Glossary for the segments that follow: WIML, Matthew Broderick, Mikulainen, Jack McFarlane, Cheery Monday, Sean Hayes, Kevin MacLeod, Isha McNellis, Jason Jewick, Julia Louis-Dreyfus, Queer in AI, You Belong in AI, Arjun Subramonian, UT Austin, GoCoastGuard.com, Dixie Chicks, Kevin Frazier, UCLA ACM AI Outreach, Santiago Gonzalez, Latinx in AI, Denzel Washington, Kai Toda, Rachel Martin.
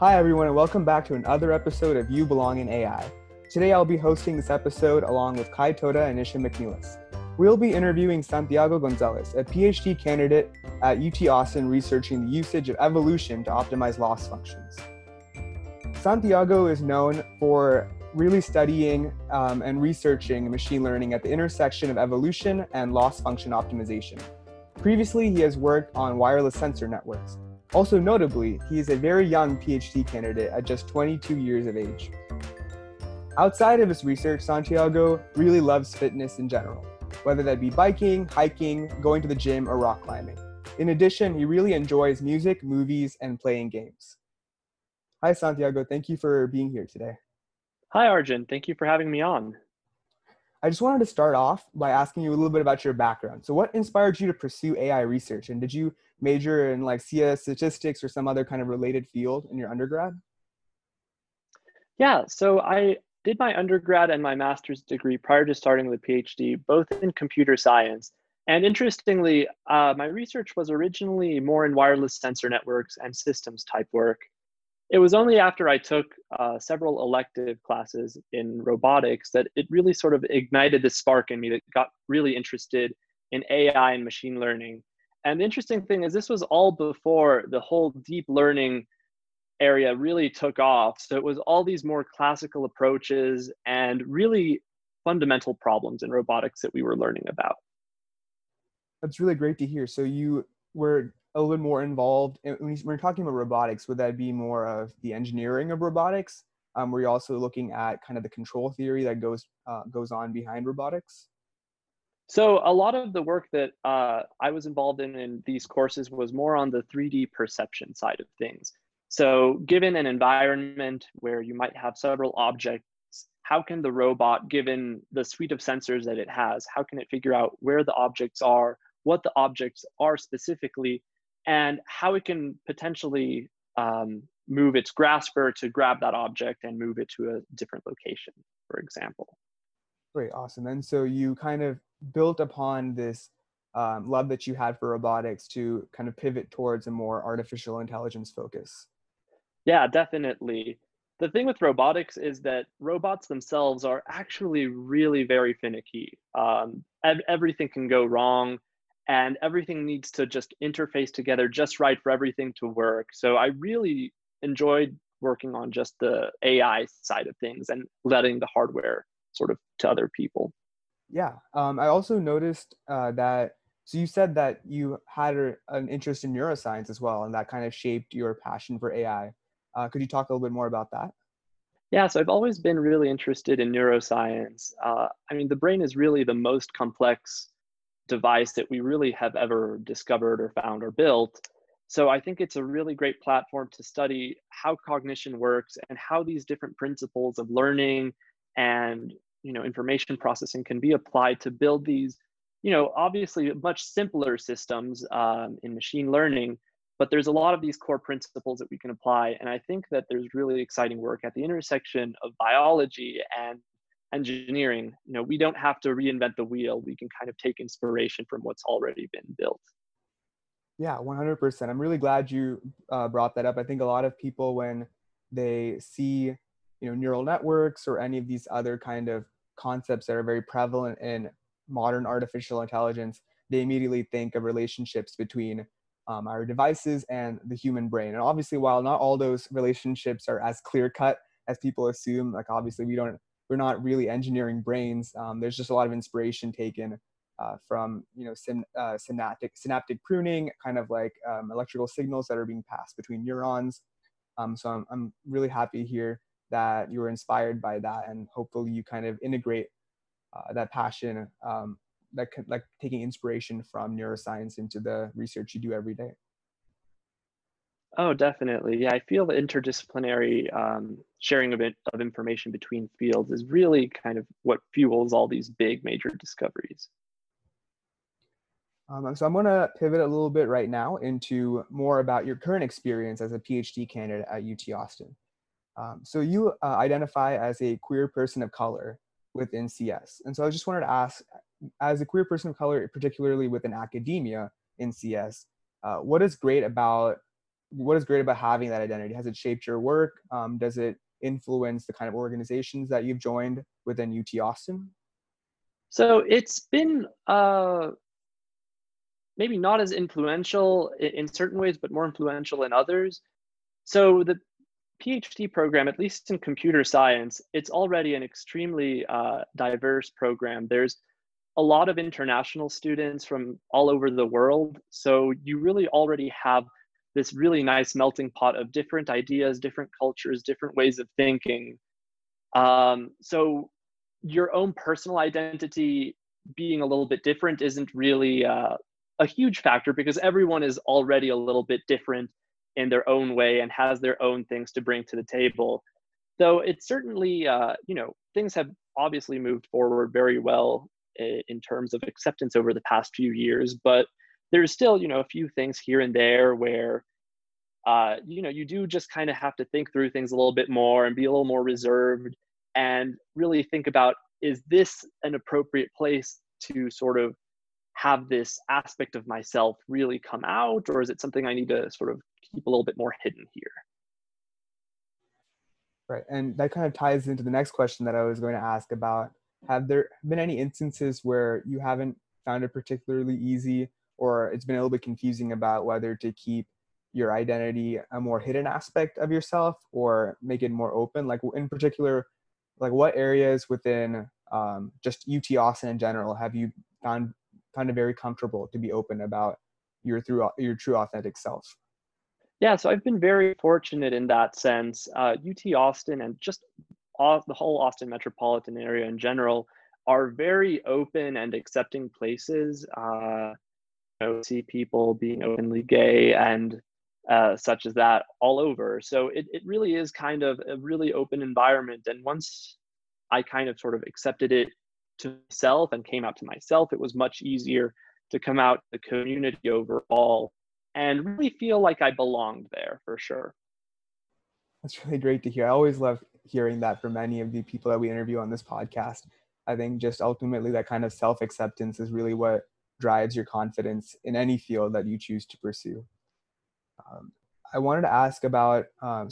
Hi everyone, and welcome back to another episode of You Belong in AI. Today I'll be hosting this episode along with Kai Toda and Isha McNellis. We'll be interviewing Santiago Gonzalez, a PhD candidate at UT Austin researching the usage of evolution to optimize loss functions. Santiago is known for really studying and researching machine learning at the intersection of evolution and loss function optimization. Previously, he has worked on wireless sensor networks. Also notably, he is a very young PhD candidate at just 22 years of age. Outside of his research, Santiago really loves fitness in general, whether that be biking, hiking, going to the gym, or rock climbing. In addition, he really enjoys music, movies, and playing games. Hi, Santiago. Thank you for being here today. Hi, Arjun. Thank you for having me on. I just wanted to start off by asking you a little bit about your background. So what inspired you to pursue AI research? And did you major in like CS statistics or some other kind of related field in your undergrad? Yeah, so I did my undergrad and my master's degree prior to starting the PhD, both in computer science. And interestingly, my research was originally more in wireless sensor networks and systems type work. It was only after I took several elective classes in robotics that it really sort of ignited the spark in me that got really interested in AI and machine learning. And the interesting thing is this was all before the whole deep learning area really took off. So it was all these more classical approaches and really fundamental problems in robotics that we were learning about. That's really great to hear. So you were a little bit more involved. When we're talking about robotics, would that be more of the engineering of robotics? Were you also looking at kind of the control theory that goes on behind robotics? So a lot of the work that I was involved in these courses was more on the 3D perception side of things. So given an environment where you might have several objects, how can the robot, given the suite of sensors that it has, how can it figure out where the objects are, what the objects are specifically, and how it can potentially move its grasper to grab that object and move it to a different location, for example. Great, awesome. And so you kind of built upon this love that you had for robotics to kind of pivot towards a more artificial intelligence focus. Yeah, definitely. The thing with robotics is that robots themselves are actually really very finicky. Everything can go wrong. And everything needs to just interface together just right for everything to work. So I really enjoyed working on just the AI side of things and letting the hardware sort of to other people. Yeah. I also noticed that, so you said that you had an interest in neuroscience as well, and that kind of shaped your passion for AI. Could you talk a little bit more about that? Yeah, so I've always been really interested in neuroscience. The brain is really the most complex device that we really have ever discovered or found or built. So I think it's a really great platform to study how cognition works and how these different principles of learning and, information processing can be applied to build these, obviously much simpler systems in machine learning, but there's a lot of these core principles that we can apply. And I think that there's really exciting work at the intersection of biology and engineering. We don't have to reinvent the wheel. We can kind of take inspiration from what's already been built. Yeah, 100%. I'm really glad you brought that up. I think a lot of people, when they see, neural networks or any of these other kind of concepts that are very prevalent in modern artificial intelligence, they immediately think of relationships between our devices and the human brain. And obviously, while not all those relationships are as clear-cut as people assume, like obviously we're not really engineering brains. There's just a lot of inspiration taken from synaptic pruning, kind of like electrical signals that are being passed between neurons. So I'm really happy to hear that you were inspired by that, and hopefully you kind of integrate that passion, like taking inspiration from neuroscience into the research you do every day. Oh, definitely. Yeah, I feel the interdisciplinary sharing of information between fields is really kind of what fuels all these big major discoveries. So I'm going to pivot a little bit right now into more about your current experience as a PhD candidate at UT Austin. So you identify as a queer person of color within CS. And so I just wanted to ask, as a queer person of color, particularly within academia in CS, what is great about what is great about having that identity? Has it shaped your work? Does it influence the kind of organizations that you've joined within UT Austin? So it's been maybe not as influential in certain ways, but more influential in others. So the PhD program, at least in computer science, it's already an extremely diverse program. There's a lot of international students from all over the world. So you really already have this really nice melting pot of different ideas, different cultures, different ways of thinking. So your own personal identity being a little bit different isn't really a huge factor, because everyone is already a little bit different in their own way and has their own things to bring to the table. Though it's certainly, things have obviously moved forward very well in terms of acceptance over the past few years, but there's still, a few things here and there where, you do just kind of have to think through things a little bit more and be a little more reserved and really think about, is this an appropriate place to sort of have this aspect of myself really come out, or is it something I need to sort of keep a little bit more hidden here? Right, and that kind of ties into the next question that I was going to ask about. Have there been any instances where you haven't found it particularly easy, or it's been a little bit confusing about whether to keep your identity a more hidden aspect of yourself or make it more open? Like in particular, like what areas within just UT Austin in general have you found it very comfortable to be open about your true authentic self? Yeah, so I've been very fortunate in that sense. UT Austin and just the whole Austin metropolitan area in general are very open and accepting places. See people being openly gay and such as that all over. So it really is kind of a really open environment. And once I kind of sort of accepted it to myself and came out to myself, it was much easier to come out to the community overall and really feel like I belonged there for sure. That's really great to hear. I always love hearing that from many of the people that we interview on this podcast. I think just ultimately that kind of self-acceptance is really what drives your confidence in any field that you choose to pursue. I wanted to ask about, I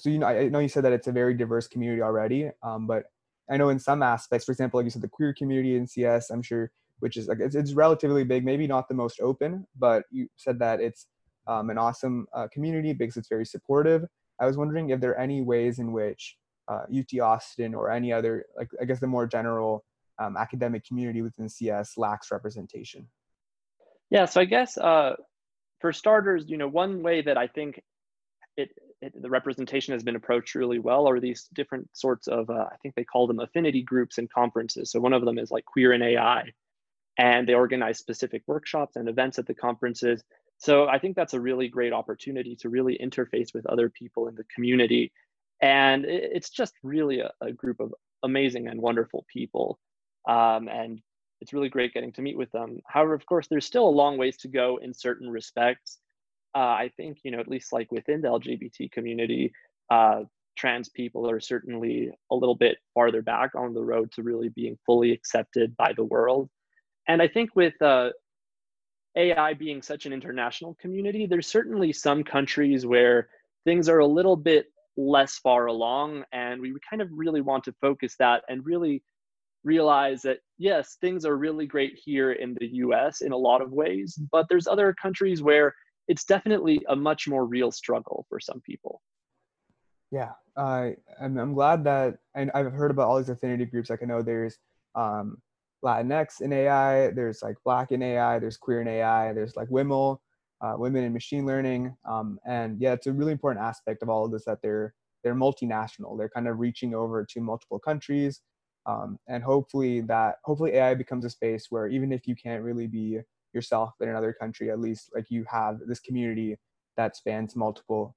know you said that it's a very diverse community already, but I know in some aspects, for example, like you said, the queer community in CS, I'm sure, which is like, it's relatively big, maybe not the most open, but you said that it's an awesome community because it's very supportive. I was wondering if there are any ways in which UT Austin or any other, like I guess the more general academic community within CS lacks representation. Yeah, so I guess for starters, one way that I think the representation has been approached really well are these different sorts of, I think they call them affinity groups and conferences. So one of them is like Queer in AI, and they organize specific workshops and events at the conferences. So I think that's a really great opportunity to really interface with other people in the community. And it's just really a group of amazing and wonderful people. And it's really great getting to meet with them. However, of course, there's still a long ways to go in certain respects. I think, at least like within the LGBT community, trans people are certainly a little bit farther back on the road to really being fully accepted by the world. And I think with AI being such an international community, there's certainly some countries where things are a little bit less far along, and we kind of really want to focus that and really realize that, yes, things are really great here in the US in a lot of ways, but there's other countries where it's definitely a much more real struggle for some people. Yeah, I'm glad that, and I've heard about all these affinity groups. Like I know there's Latinx in AI, there's like Black in AI, there's Queer in AI, there's like WIML, Women in Machine Learning. And yeah, it's a really important aspect of all of this that they're multinational. They're kind of reaching over to multiple countries. And hopefully AI becomes a space where even if you can't really be yourself in another country, at least like you have this community that spans multiple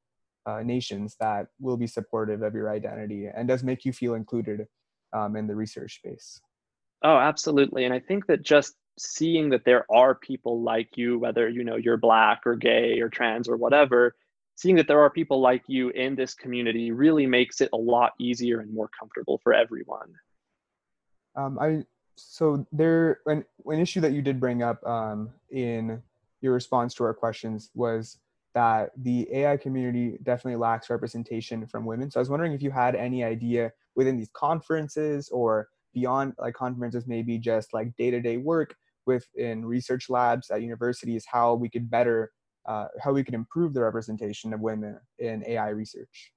nations that will be supportive of your identity and does make you feel included in the research space. Oh, absolutely. And I think that just seeing that there are people like you, whether, you're Black or gay or trans or whatever, seeing that there are people like you in this community really makes it a lot easier and more comfortable for everyone. An issue that you did bring up in your response to our questions was that the AI community definitely lacks representation from women. So I was wondering if you had any idea within these conferences or beyond, like conferences, maybe just like day-to-day work within research labs at universities, how we could better, how we could improve the representation of women in AI research.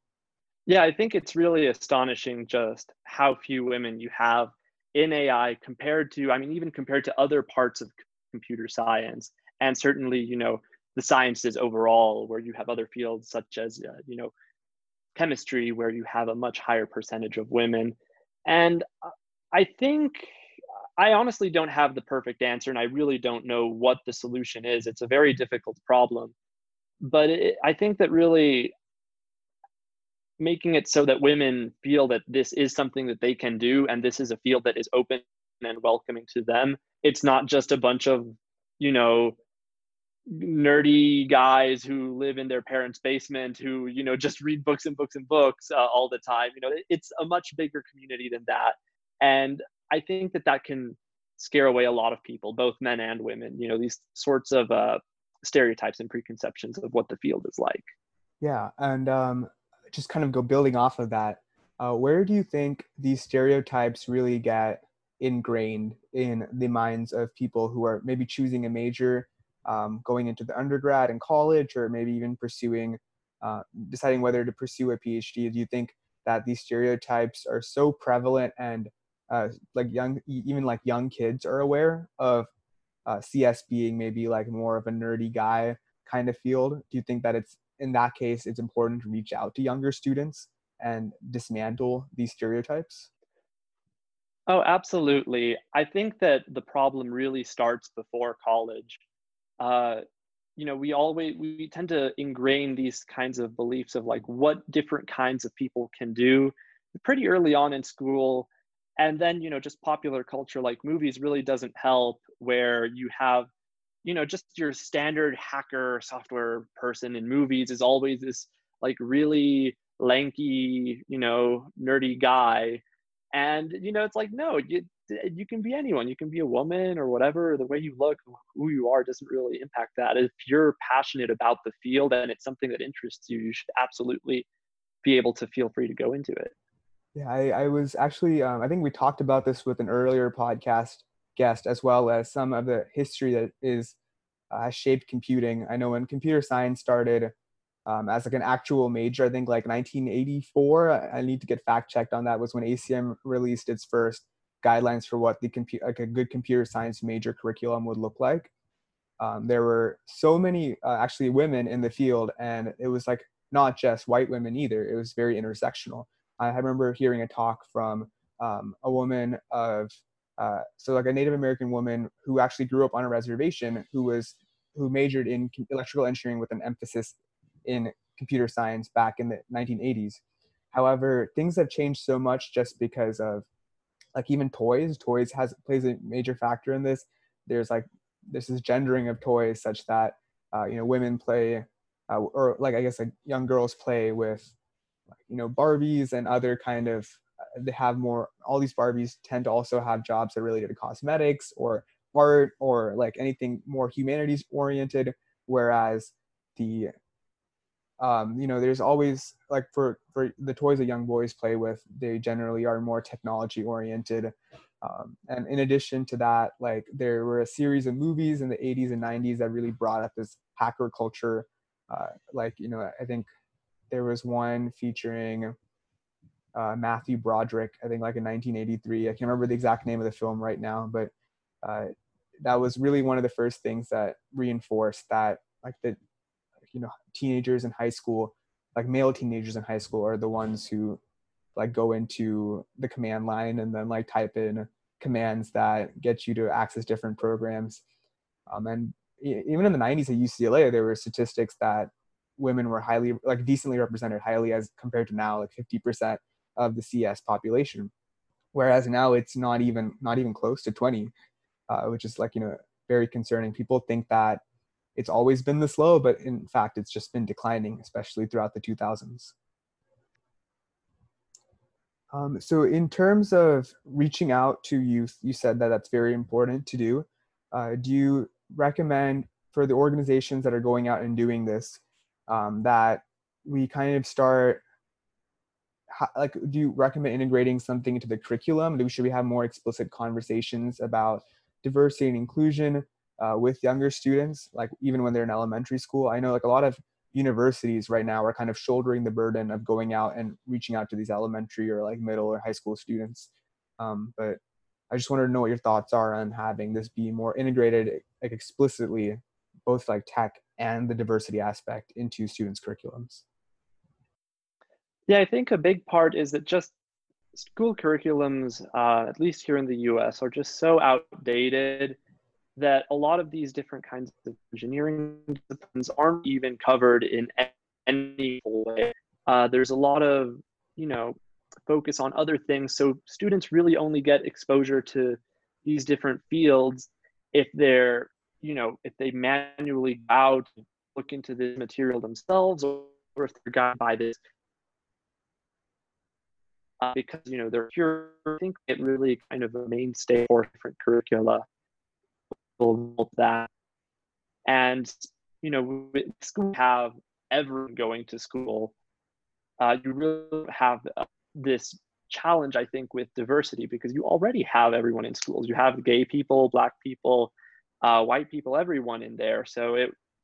Yeah, I think it's really astonishing just how few women you have in AI compared to, I mean, even compared to other parts of computer science, and certainly, you know, the sciences overall, where you have other fields such as, you know, chemistry, where you have a much higher percentage of women. And I think, I honestly don't have the perfect answer, and I really don't know what the solution is. It's a very difficult problem, but I think that really making it so that women feel that this is something that they can do, and this is a field that is open and welcoming to them. It's not just a bunch of, you know, nerdy guys who live in their parents' basement who, you know, just read books and books and books all the time. You know, it's a much bigger community than that. And I think that that can scare away a lot of people, both men and women, you know, these sorts of stereotypes and preconceptions of what the field is like. Yeah. And just kind of building off of that, where do you think these stereotypes really get ingrained in the minds of people who are maybe choosing a major, going into the undergrad and college, or maybe even pursuing, deciding whether to pursue a PhD? Do you think that these stereotypes are so prevalent, and young kids are aware of CS being maybe like more of a nerdy guy kind of field? Do you think that it's, in that case, it's important to reach out to younger students and dismantle these stereotypes? Oh, absolutely. I think that the problem really starts before college. You know, we tend to ingrain these kinds of beliefs of like what different kinds of people can do pretty early on in school. And then, you know, just popular culture like movies really doesn't help, where you have, you know, just your standard hacker software person in movies is always this like really lanky, you know, nerdy guy. And, you know, it's like, no, you can be anyone. You can be a woman or whatever. The way you look, who you are doesn't really impact that. If you're passionate about the field and it's something that interests you, you should absolutely be able to feel free to go into it. Yeah, I was actually, I think we talked about this with an earlier podcast guest, as well as some of the history that is shaped computing. I know when computer science started as like an actual major, I think like 1984, I need to get fact checked on that, was when ACM released its first guidelines for what the a good computer science major curriculum would look like. There were so many actually women in the field, and it was like not just white women either. It was very intersectional. I remember hearing a talk from a woman of, a Native American woman who actually grew up on a reservation, who majored in electrical engineering with an emphasis in computer science back in the 1980s. However, things have changed so much just because of, like, even toys. Toys plays a major factor in this. There's like, this is gendering of toys such that, you know, women play, young girls play with, you know, Barbies and other kind of, they have more, all these Barbies tend to also have jobs that are related to cosmetics or art or like anything more humanities oriented. Whereas the, you know, there's always like for the toys that young boys play with, they generally are more technology oriented. And in addition to that, like there were a series of movies in the 80s and 90s that really brought up this hacker culture. I think there was one featuring Matthew Broderick, I think like in 1983. I can't remember the exact name of the film right now, but that was really one of the first things that reinforced that, like, the, you know, teenagers in high school, like male teenagers in high school are the ones who like go into the command line and then like type in commands that get you to access different programs. And even in the 90s at UCLA, there were statistics that women were decently represented highly as compared to now, like 50% of the CS population. Whereas now it's not even close to 20, which is like, you know, very concerning. People think that it's always been this low, but in fact, it's just been declining, especially throughout the 2000s. So in terms of reaching out to youth, you said that that's very important to do. Do you recommend for the organizations that are going out and doing this, that we kind of start, like, do you recommend integrating something into the curriculum? Should we have more explicit conversations about diversity and inclusion with younger students, like even when they're in elementary school? I know like a lot of universities right now are kind of shouldering the burden of going out and reaching out to these elementary or like middle or high school students. But I just wanted to know what your thoughts are on having this be more integrated, like explicitly, both like tech and the diversity aspect into students' curriculums. Yeah, I think a big part is that just school curriculums, at least here in the US, are just so outdated that a lot of these different kinds of engineering disciplines aren't even covered in any way. There's a lot of, focus on other things. So students really only get exposure to these different fields if they're, if they manually go out to look into the material themselves, or if they're guided by this. Because, they're pure, I think it really kind of a mainstay for different curricula. That, and with school, have everyone going to school, you really have this challenge, I think, with diversity, because you already have everyone in schools. You have gay people, Black people, white people, everyone in there. So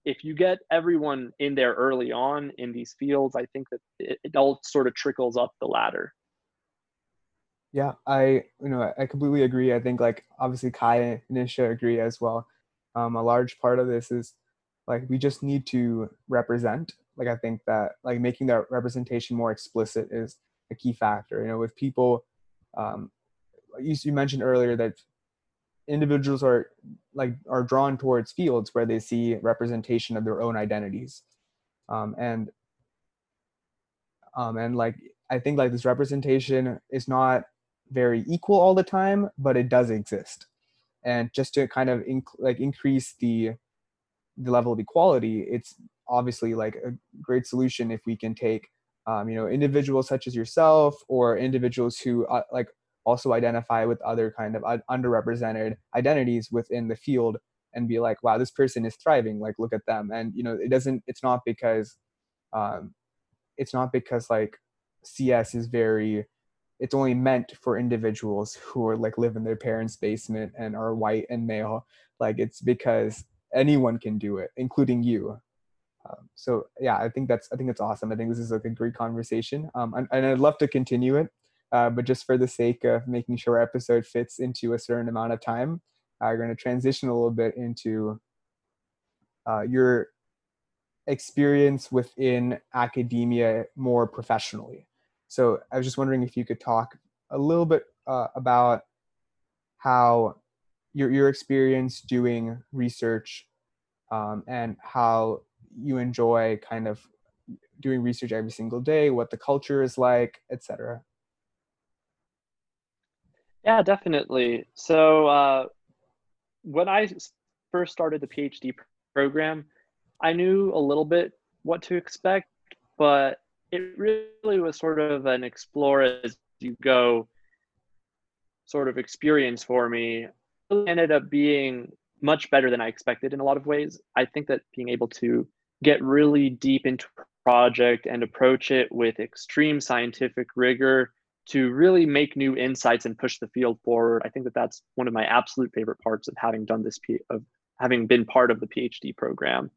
if you get everyone in there early on in these fields, I think that it all sort of trickles up the ladder. Yeah, I completely agree. I think like obviously Kai and Isha agree as well. A large part of this is like we just need to represent. Like I think that like making that representation more explicit is a key factor. With people, you mentioned earlier that individuals are drawn towards fields where they see representation of their own identities, and like I think like this representation is not very equal all the time, but it does exist. And just to kind of increase the level of equality, it's obviously like a great solution if we can take individuals such as yourself or individuals who like also identify with other kind of underrepresented identities within the field and be like, wow, this person is thriving, like look at them. And it's not because like CS is it's only meant for individuals who are like live in their parents' basement and are white and male. Like it's because anyone can do it, including you. So yeah, I think that's awesome. I think this is like a great conversation. And I'd love to continue it, but just for the sake of making sure our episode fits into a certain amount of time, we're going to transition a little bit into your experience within academia more professionally. So I was just wondering if you could talk a little bit about how your experience doing research and how you enjoy kind of doing research every single day, what the culture is like, etc. Yeah, definitely. So when I first started the PhD program, I knew a little bit what to expect, but it really was sort of an explore as you go sort of experience for me. It ended up being much better than I expected in a lot of ways. I think that being able to get really deep into a project and approach it with extreme scientific rigor to really make new insights and push the field forward, I think that that's one of my absolute favorite parts of having done this, of having been part of the PhD program.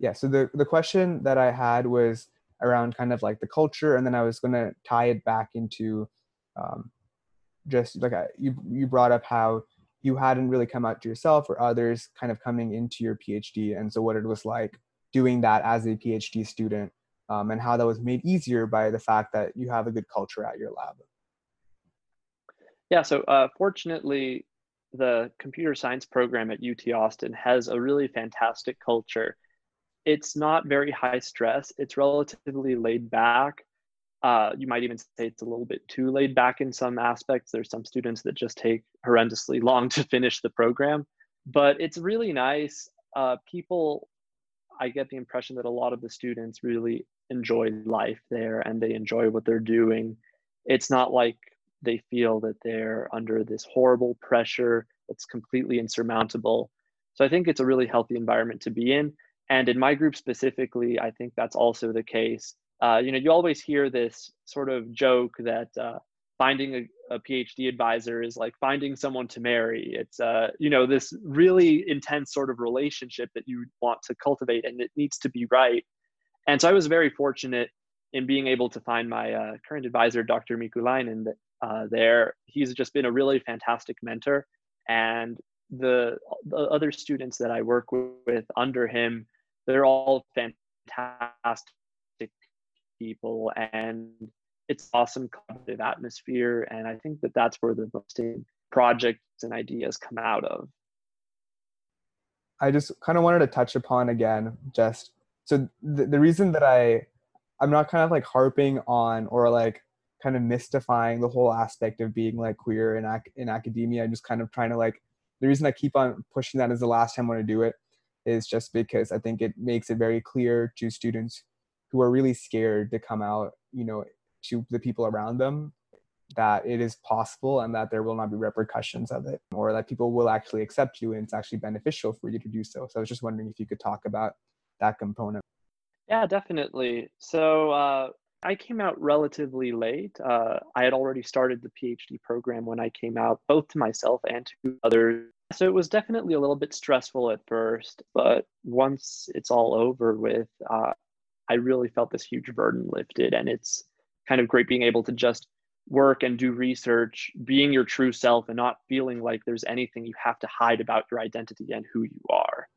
Yeah, so the question that I had was around kind of like the culture, and then I was going to tie it back into just like you brought up how you hadn't really come out to yourself or others kind of coming into your PhD, and so what it was like doing that as a PhD student, and how that was made easier by the fact that you have a good culture at your lab. Yeah, so fortunately, the computer science program at UT Austin has a really fantastic culture. It's not very high stress. It's relatively laid back. You might even say it's a little bit too laid back in some aspects. There's some students that just take horrendously long to finish the program, but it's really nice. People, I get the impression that a lot of the students really enjoy life there and they enjoy what they're doing. It's not like they feel that they're under this horrible pressure that's completely insurmountable. So I think it's a really healthy environment to be in. And in my group specifically, I think that's also the case. You know, you always hear this sort of joke that finding a PhD advisor is like finding someone to marry. It's, you know, this really intense sort of relationship that you want to cultivate, and it needs to be right. And so I was very fortunate in being able to find my current advisor, Dr. Mikulainen, there. He's just been a really fantastic mentor. And the other students that I work with under him, they're all fantastic people. And it's awesome collaborative atmosphere. And I think that that's where the most projects and ideas come out of. I just kind of wanted to touch upon again, just so the reason that I'm not kind of like harping on or like kind of mystifying the whole aspect of being like queer in academia. I'm just kind of trying to like, the reason I keep on pushing that as the last time I want to do it is just because I think it makes it very clear to students who are really scared to come out, you know, to the people around them, that it is possible and that there will not be repercussions of it, or that people will actually accept you and it's actually beneficial for you to do so. So I was just wondering if you could talk about that component. Yeah, definitely. So I came out relatively late. I had already started the PhD program when I came out, both to myself and to others. So it was definitely a little bit stressful at first, but once it's all over with, I really felt this huge burden lifted, and it's kind of great being able to just work and do research, being your true self and not feeling like there's anything you have to hide about your identity and who you are.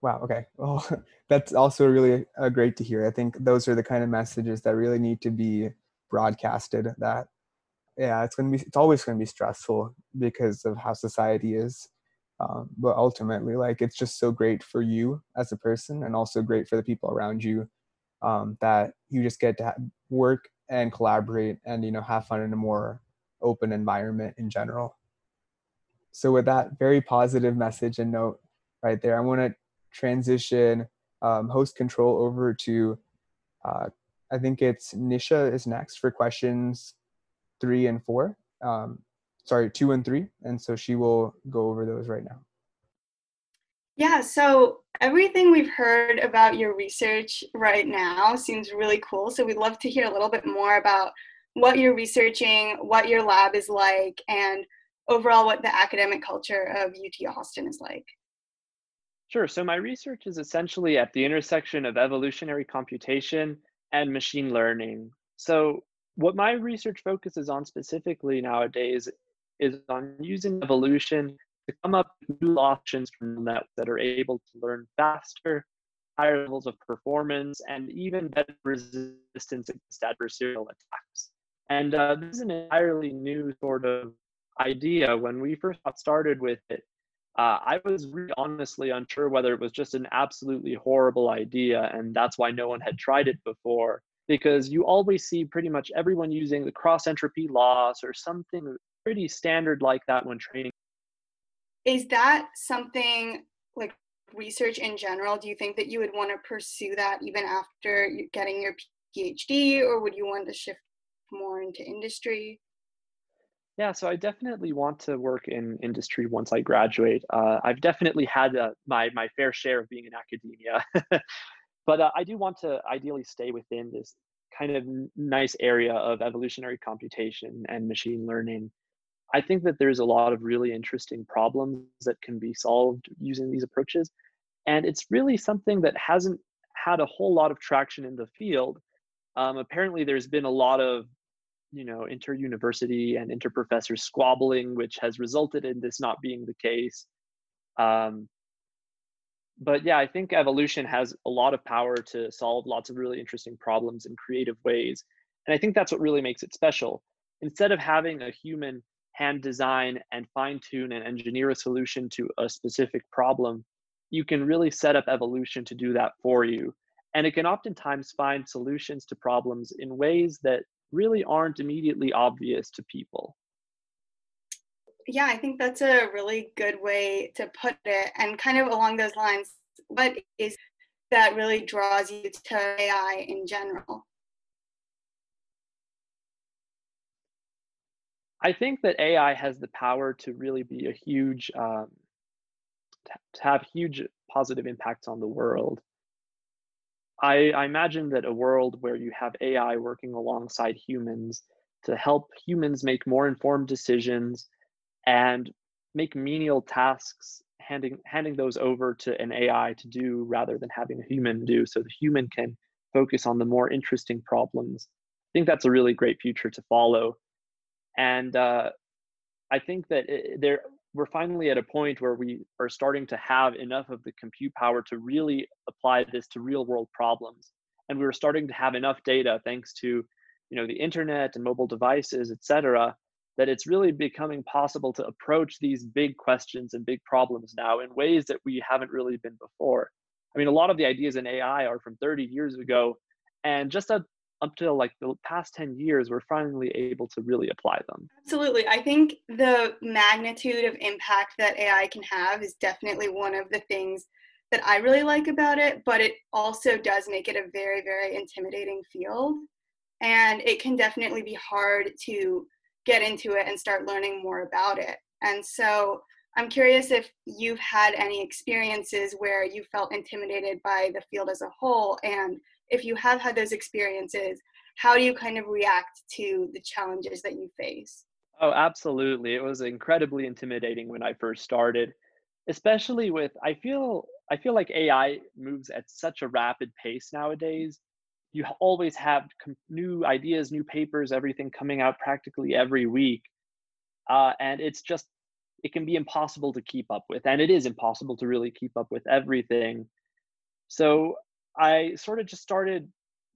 Wow. Okay. Well, that's also really great to hear. I think those are the kind of messages that really need to be broadcasted, that, yeah, it's always going to be stressful because of how society is. But ultimately, like, it's just so great for you as a person, and also great for the people around you, that you just get to work and collaborate and, you know, have fun in a more open environment in general. So with that very positive message and note right there, I want to transition host control over to I think it's Nisha is next for questions 3 and 4, 2 and 3, and so she will go over those right now. Yeah, so everything we've heard about your research right now seems really cool, so we'd love to hear a little bit more about what you're researching, what your lab is like, and overall what the academic culture of UT Austin is like. Sure. So my research is essentially at the intersection of evolutionary computation and machine learning. So what my research focuses on specifically nowadays is on using evolution to come up with new options from the network that are able to learn faster, higher levels of performance, and even better resistance against adversarial attacks. And this is an entirely new sort of idea. When we first got started with it, I was really honestly unsure whether it was just an absolutely horrible idea, and that's why no one had tried it before, because you always see pretty much everyone using the cross-entropy loss or something pretty standard like that when training. Is that something, like research in general, do you think that you would want to pursue that even after getting your PhD, or would you want to shift more into industry? Yeah, so I definitely want to work in industry once I graduate. I've definitely had my fair share of being in academia, but I do want to ideally stay within this kind of nice area of evolutionary computation and machine learning. I think that there's a lot of really interesting problems that can be solved using these approaches, and it's really something that hasn't had a whole lot of traction in the field. Apparently, there's been a lot of inter-university and inter-professor squabbling, which has resulted in this not being the case. But yeah, I think evolution has a lot of power to solve lots of really interesting problems in creative ways. And I think that's what really makes it special. Instead of having a human hand design and fine-tune and engineer a solution to a specific problem, you can really set up evolution to do that for you. And it can oftentimes find solutions to problems in ways that really aren't immediately obvious to people. Yeah, I think that's a really good way to put it. And kind of along those lines, what is that really draws you to AI in general? I think that AI has the power to really be a huge have huge positive impacts on the world. I imagine that a world where you have AI working alongside humans to help humans make more informed decisions and make menial tasks, handing those over to an AI to do rather than having a human do, so the human can focus on the more interesting problems. I think that's a really great future to follow. And I think that we're finally at a point where we are starting to have enough of the compute power to really apply this to real world problems. And we were starting to have enough data, thanks to the internet and mobile devices, et cetera, that it's really becoming possible to approach these big questions and big problems now in ways that we haven't really been before. I mean, a lot of the ideas in AI are from 30 years ago, and just up till like the past 10 years, we're finally able to really apply them. Absolutely. I think the magnitude of impact that AI can have is definitely one of the things that I really like about it, but it also does make it a very, very intimidating field. And it can definitely be hard to get into it and start learning more about it. And so I'm curious if you've had any experiences where you felt intimidated by the field as a whole, and if you have had those experiences, how do you kind of react to the challenges that you face? Oh, absolutely. It was incredibly intimidating when I first started, especially with, I feel like AI moves at such a rapid pace nowadays. You always have new ideas, new papers, everything coming out practically every week. And it can be impossible to keep up with. And it is impossible to really keep up with everything. So I sort of just started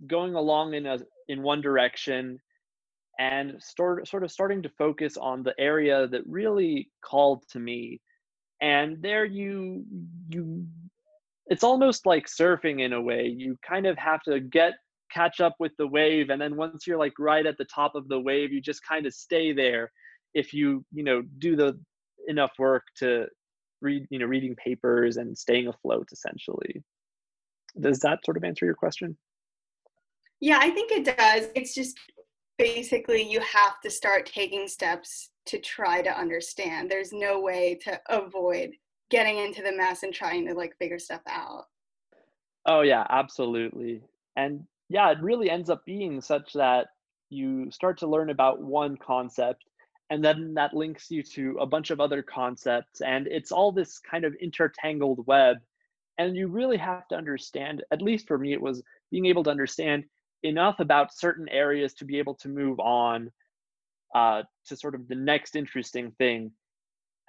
going along in one direction and sort of starting to focus on the area that really called to me. And there it's almost like surfing in a way. You kind of have to catch up with the wave. And then once you're like right at the top of the wave, you just kind of stay there. If you, do the enough work to read, reading papers and staying afloat essentially. Does that sort of answer your question? Yeah, I think it does. It's just basically you have to start taking steps to try to understand. There's no way to avoid getting into the mess and trying to figure stuff out. Oh yeah, absolutely. And yeah, it really ends up being such that you start to learn about one concept, and then that links you to a bunch of other concepts. And it's all this kind of intertangled web. And you really have to understand, at least for me, it was being able to understand enough about certain areas to be able to move on to sort of the next interesting thing,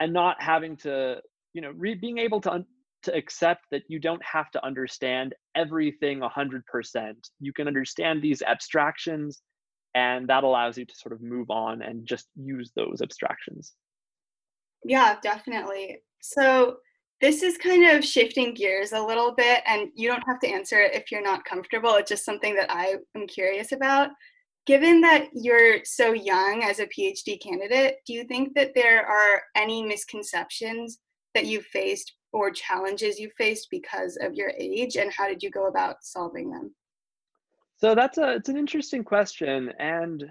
and not having to, being able to accept that you don't have to understand everything 100%. You can understand these abstractions, and that allows you to sort of move on and just use those abstractions. Yeah, definitely. So this is kind of shifting gears a little bit, and you don't have to answer it if you're not comfortable. It's just something that I am curious about. Given that you're so young as a PhD candidate, do you think that there are any misconceptions that you faced or challenges you faced because of your age, and how did you go about solving them? So it's an interesting question, and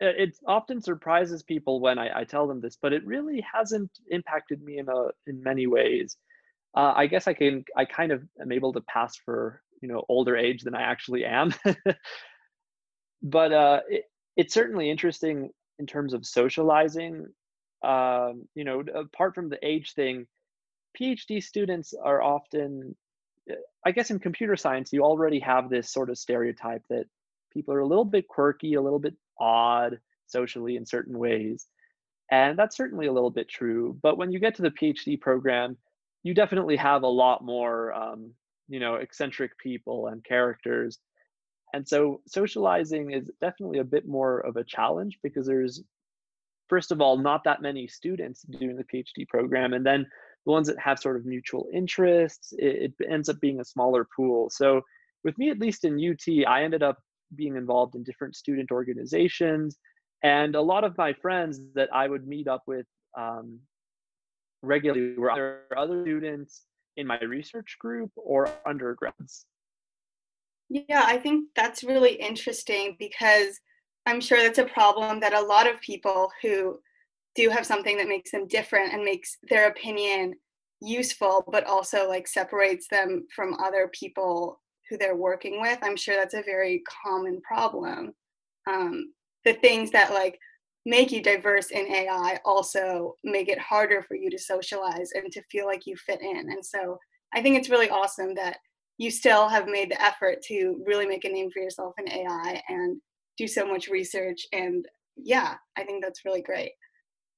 it often surprises people when I tell them this, but it really hasn't impacted me in many ways. I guess I kind of am able to pass for older age than I actually am. But it's certainly interesting in terms of socializing. Apart from the age thing, PhD students are often, I guess in computer science, you already have this sort of stereotype that people are a little bit quirky, a little bit odd socially in certain ways. And that's certainly a little bit true. But when you get to the PhD program, you definitely have a lot more, eccentric people and characters. And so socializing is definitely a bit more of a challenge because there's, first of all, not that many students doing the PhD program. And then the ones that have sort of mutual interests, it ends up being a smaller pool. So with me, at least in UT, I ended up being involved in different student organizations. And a lot of my friends that I would meet up with regularly were either other students in my research group or undergrads. Yeah, I think that's really interesting because I'm sure that's a problem that a lot of people who do have something that makes them different and makes their opinion useful, but also like separates them from other people who they're working with. I'm sure that's a very common problem. The things that like make you diverse in AI also make it harder for you to socialize and to feel like you fit in. And so I think it's really awesome that you still have made the effort to really make a name for yourself in AI and do so much research. And yeah, I think that's really great.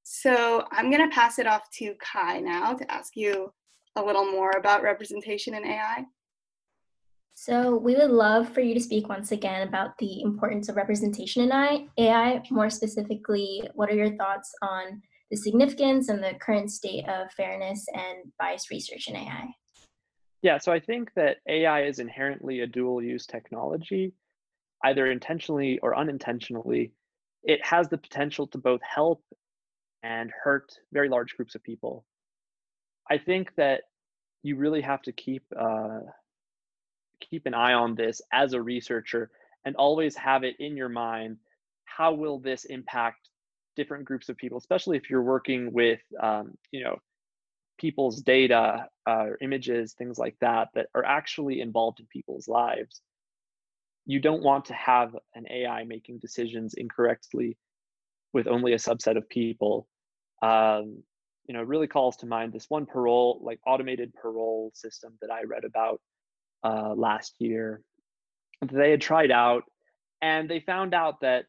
So I'm going to pass it off to Kai now to ask you a little more about representation in AI. So we would love for you to speak once again about the importance of representation in AI. More specifically, what are your thoughts on the significance and the current state of fairness and bias research in AI? Yeah, so I think that AI is inherently a dual-use technology, either intentionally or unintentionally. It has the potential to both help and hurt very large groups of people. I think that you really have to keep an eye on this as a researcher and always have it in your mind, how will this impact different groups of people, especially if you're working with people's data, images, things like that, that are actually involved in people's lives. You don't want to have an AI making decisions incorrectly with only a subset of people. It really calls to mind this one automated parole system that I read about last year. They had tried out, and they found out that,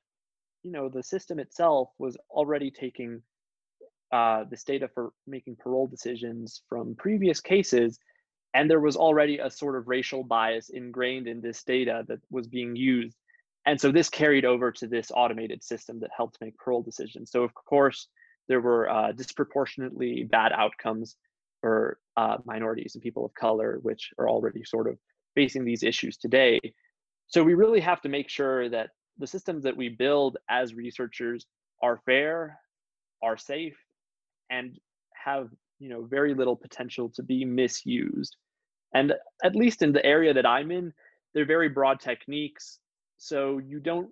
the system itself was already taking this data for making parole decisions from previous cases, and there was already a sort of racial bias ingrained in this data that was being used. And so this carried over to this automated system that helped make parole decisions. So of course, there were disproportionately bad outcomes for minorities and people of color, which are already sort of facing these issues today. So we really have to make sure that the systems that we build as researchers are fair, are safe, and have very little potential to be misused. And at least in the area that I'm in, they're very broad techniques. So you don't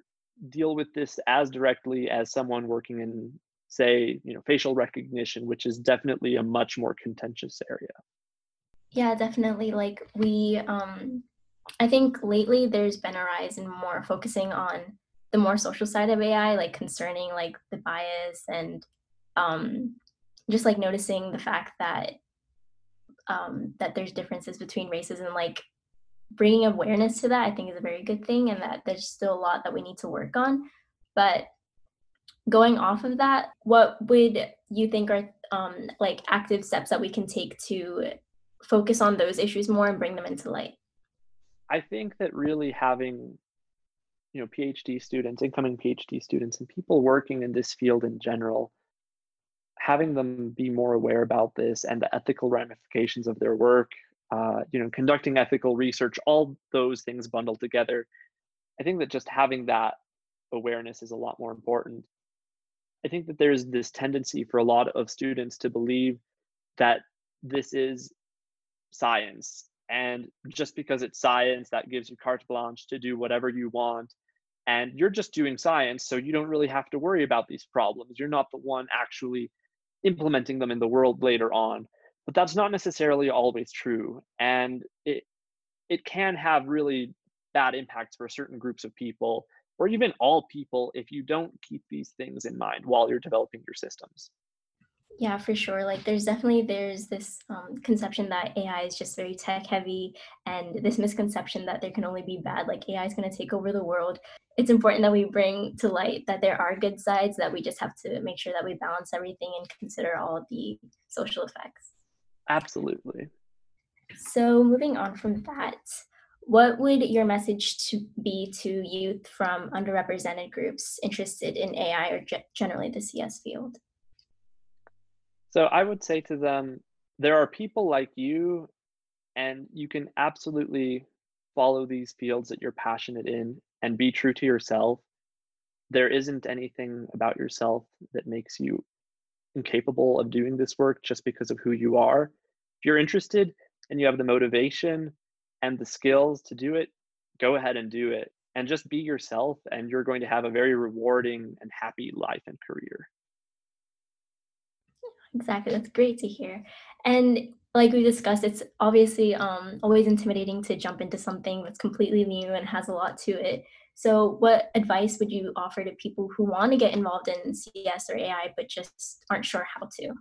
deal with this as directly as someone working in, say, facial recognition, which is definitely a much more contentious area. Yeah, definitely. I think lately there's been a rise in more focusing on the more social side of AI, concerning the bias and just noticing the fact that that there's differences between races, and bringing awareness to that, I think, is a very good thing, and that there's still a lot that we need to work on. But going off of that, what would you think are active steps that we can take to focus on those issues more and bring them into light? I think that really having, PhD students, incoming PhD students, and people working in this field in general, having them be more aware about this and the ethical ramifications of their work, conducting ethical research, all those things bundled together. I think that just having that awareness is a lot more important. I think that there's this tendency for a lot of students to believe that this is science, and just because it's science, that gives you carte blanche to do whatever you want, and you're just doing science, so you don't really have to worry about these problems. You're not the one actually implementing them in the world later on. But that's not necessarily always true, and it can have really bad impacts for certain groups of people, or even all people, if you don't keep these things in mind while you're developing your systems. Yeah, for sure. There's this conception that AI is just very tech heavy, and this misconception that there can only be bad, AI is going to take over the world. It's important that we bring to light that there are good sides, that we just have to make sure that we balance everything and consider all of the social effects. Absolutely. So moving on from that, what would your message be to youth from underrepresented groups interested in AI or generally the CS field? So I would say to them, there are people like you, and you can absolutely follow these fields that you're passionate in and be true to yourself. There isn't anything about yourself that makes you incapable of doing this work just because of who you are. If you're interested and you have the motivation and the skills to do it, go ahead and do it, and just be yourself, and you're going to have a very rewarding and happy life and career. Exactly. That's great to hear. And like we discussed, it's obviously always intimidating to jump into something that's completely new and has a lot to it. So what advice would you offer to people who want to get involved in CS or AI, but just aren't sure how to?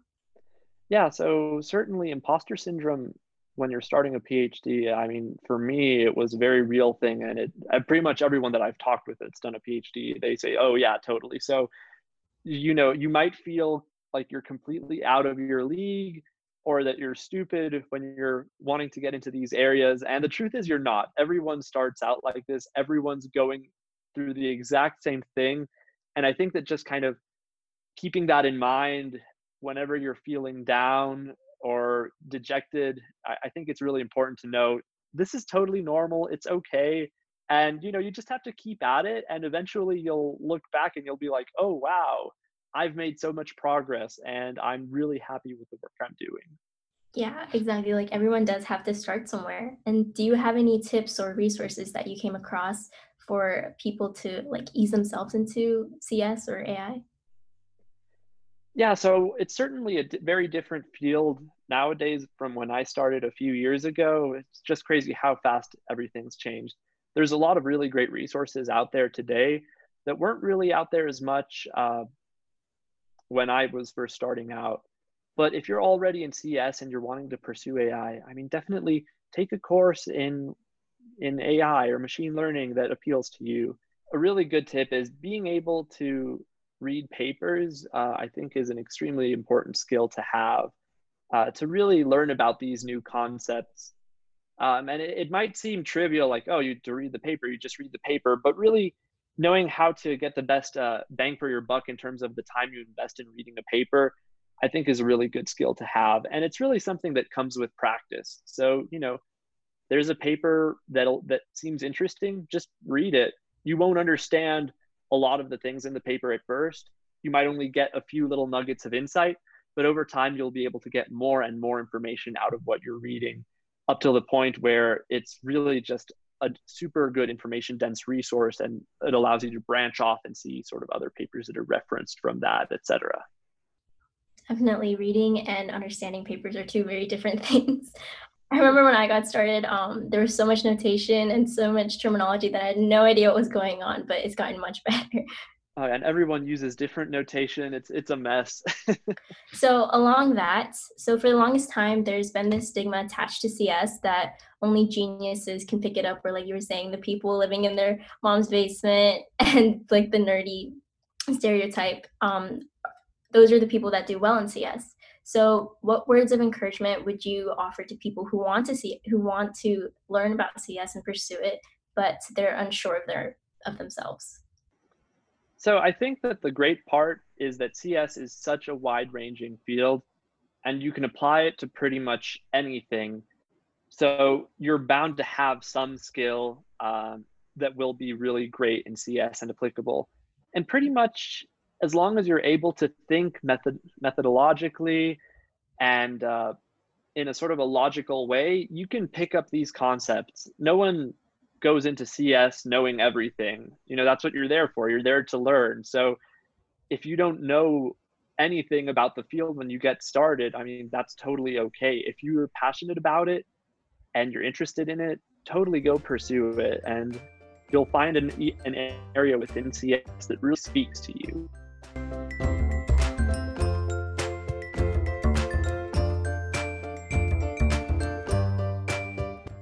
Yeah, so certainly imposter syndrome when you're starting a PhD, I mean, for me, it was a very real thing. And it pretty much everyone that I've talked with that's done a PhD, they say, oh yeah, totally. So, you know, you might feel like you're completely out of your league or that you're stupid when you're wanting to get into these areas. And the truth is you're not. Everyone starts out like this. Everyone's going through the exact same thing. And I think that just kind of keeping that in mind whenever you're feeling down or dejected, I think it's really important to know this is totally normal. It's okay. And, you know, you just have to keep at it. And eventually you'll look back and you'll be like, oh, wow, I've made so much progress and I'm really happy with the work I'm doing. Yeah, exactly. Like everyone does have to start somewhere. And do you have any tips or resources that you came across for people to like ease themselves into CS or AI? Yeah, so it's certainly a very different field nowadays from when I started a few years ago. It's just crazy how fast everything's changed. There's a lot of really great resources out there today that weren't really out there as much when I was first starting out. But if you're already in CS and you're wanting to pursue AI, I mean, definitely take a course in AI or machine learning that appeals to you. A really good tip is being able to read papers, I think is an extremely important skill to have, to really learn about these new concepts. And it might seem trivial, like, oh, you just read the paper, but really knowing how to get the best bang for your buck in terms of the time you invest in reading a paper, I think is a really good skill to have. And it's really something that comes with practice. So, you know, there's a paper that seems interesting, just read it. You won't understand a lot of the things in the paper at first. You might only get a few little nuggets of insight, but over time you'll be able to get more and more information out of what you're reading up to the point where it's really just a super good information dense resource, and it allows you to branch off and see sort of other papers that are referenced from that, etc. Definitely reading and understanding papers are two very different things. I remember when I got started, there was so much notation and so much terminology that I had no idea what was going on, but it's gotten much better. Oh, and everyone uses different notation. It's a mess. So along that, so for the longest time, there's been this stigma attached to CS that only geniuses can pick it up, or like you were saying, the people living in their mom's basement and like the nerdy stereotype. Those are the people that do well in CS. So what words of encouragement would you offer to people who want to learn about CS and pursue it, but they're unsure of themselves? So I think that the great part is that CS is such a wide-ranging field, and you can apply it to pretty much anything. So you're bound to have some skill that will be really great in CS and applicable. And pretty much as long as you're able to think methodologically and in a sort of a logical way, you can pick up these concepts. No one goes into CS knowing everything. You know, that's what you're there for. You're there to learn. So if you don't know anything about the field when you get started, I mean, that's totally okay. If you're passionate about it and you're interested in it, totally go pursue it. And you'll find an area within CS that really speaks to you.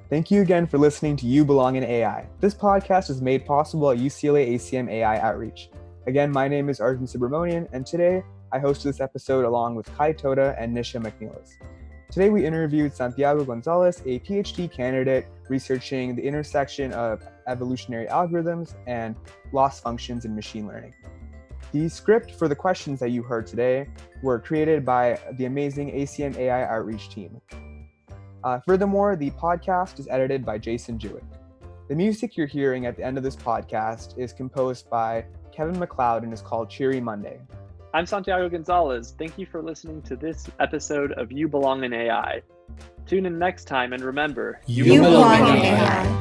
Thank you again for listening to You Belong in AI. This podcast is made possible at UCLA ACM AI Outreach. Again, my name is Arjun Subramonian, and today I hosted this episode along with Kai Toda and Isha McNellis. Today we interviewed Santiago Gonzalez, a PhD candidate researching the intersection of evolutionary algorithms and loss functions in machine learning. The script for the questions that you heard today were created by the amazing ACM AI Outreach team. Furthermore, the podcast is edited by Jason Jewick. The music you're hearing at the end of this podcast is composed by Kevin MacLeod and is called Cheery Monday. I'm Santiago Gonzalez. Thank you for listening to this episode of You Belong in AI. Tune in next time, and remember, you belong in AI.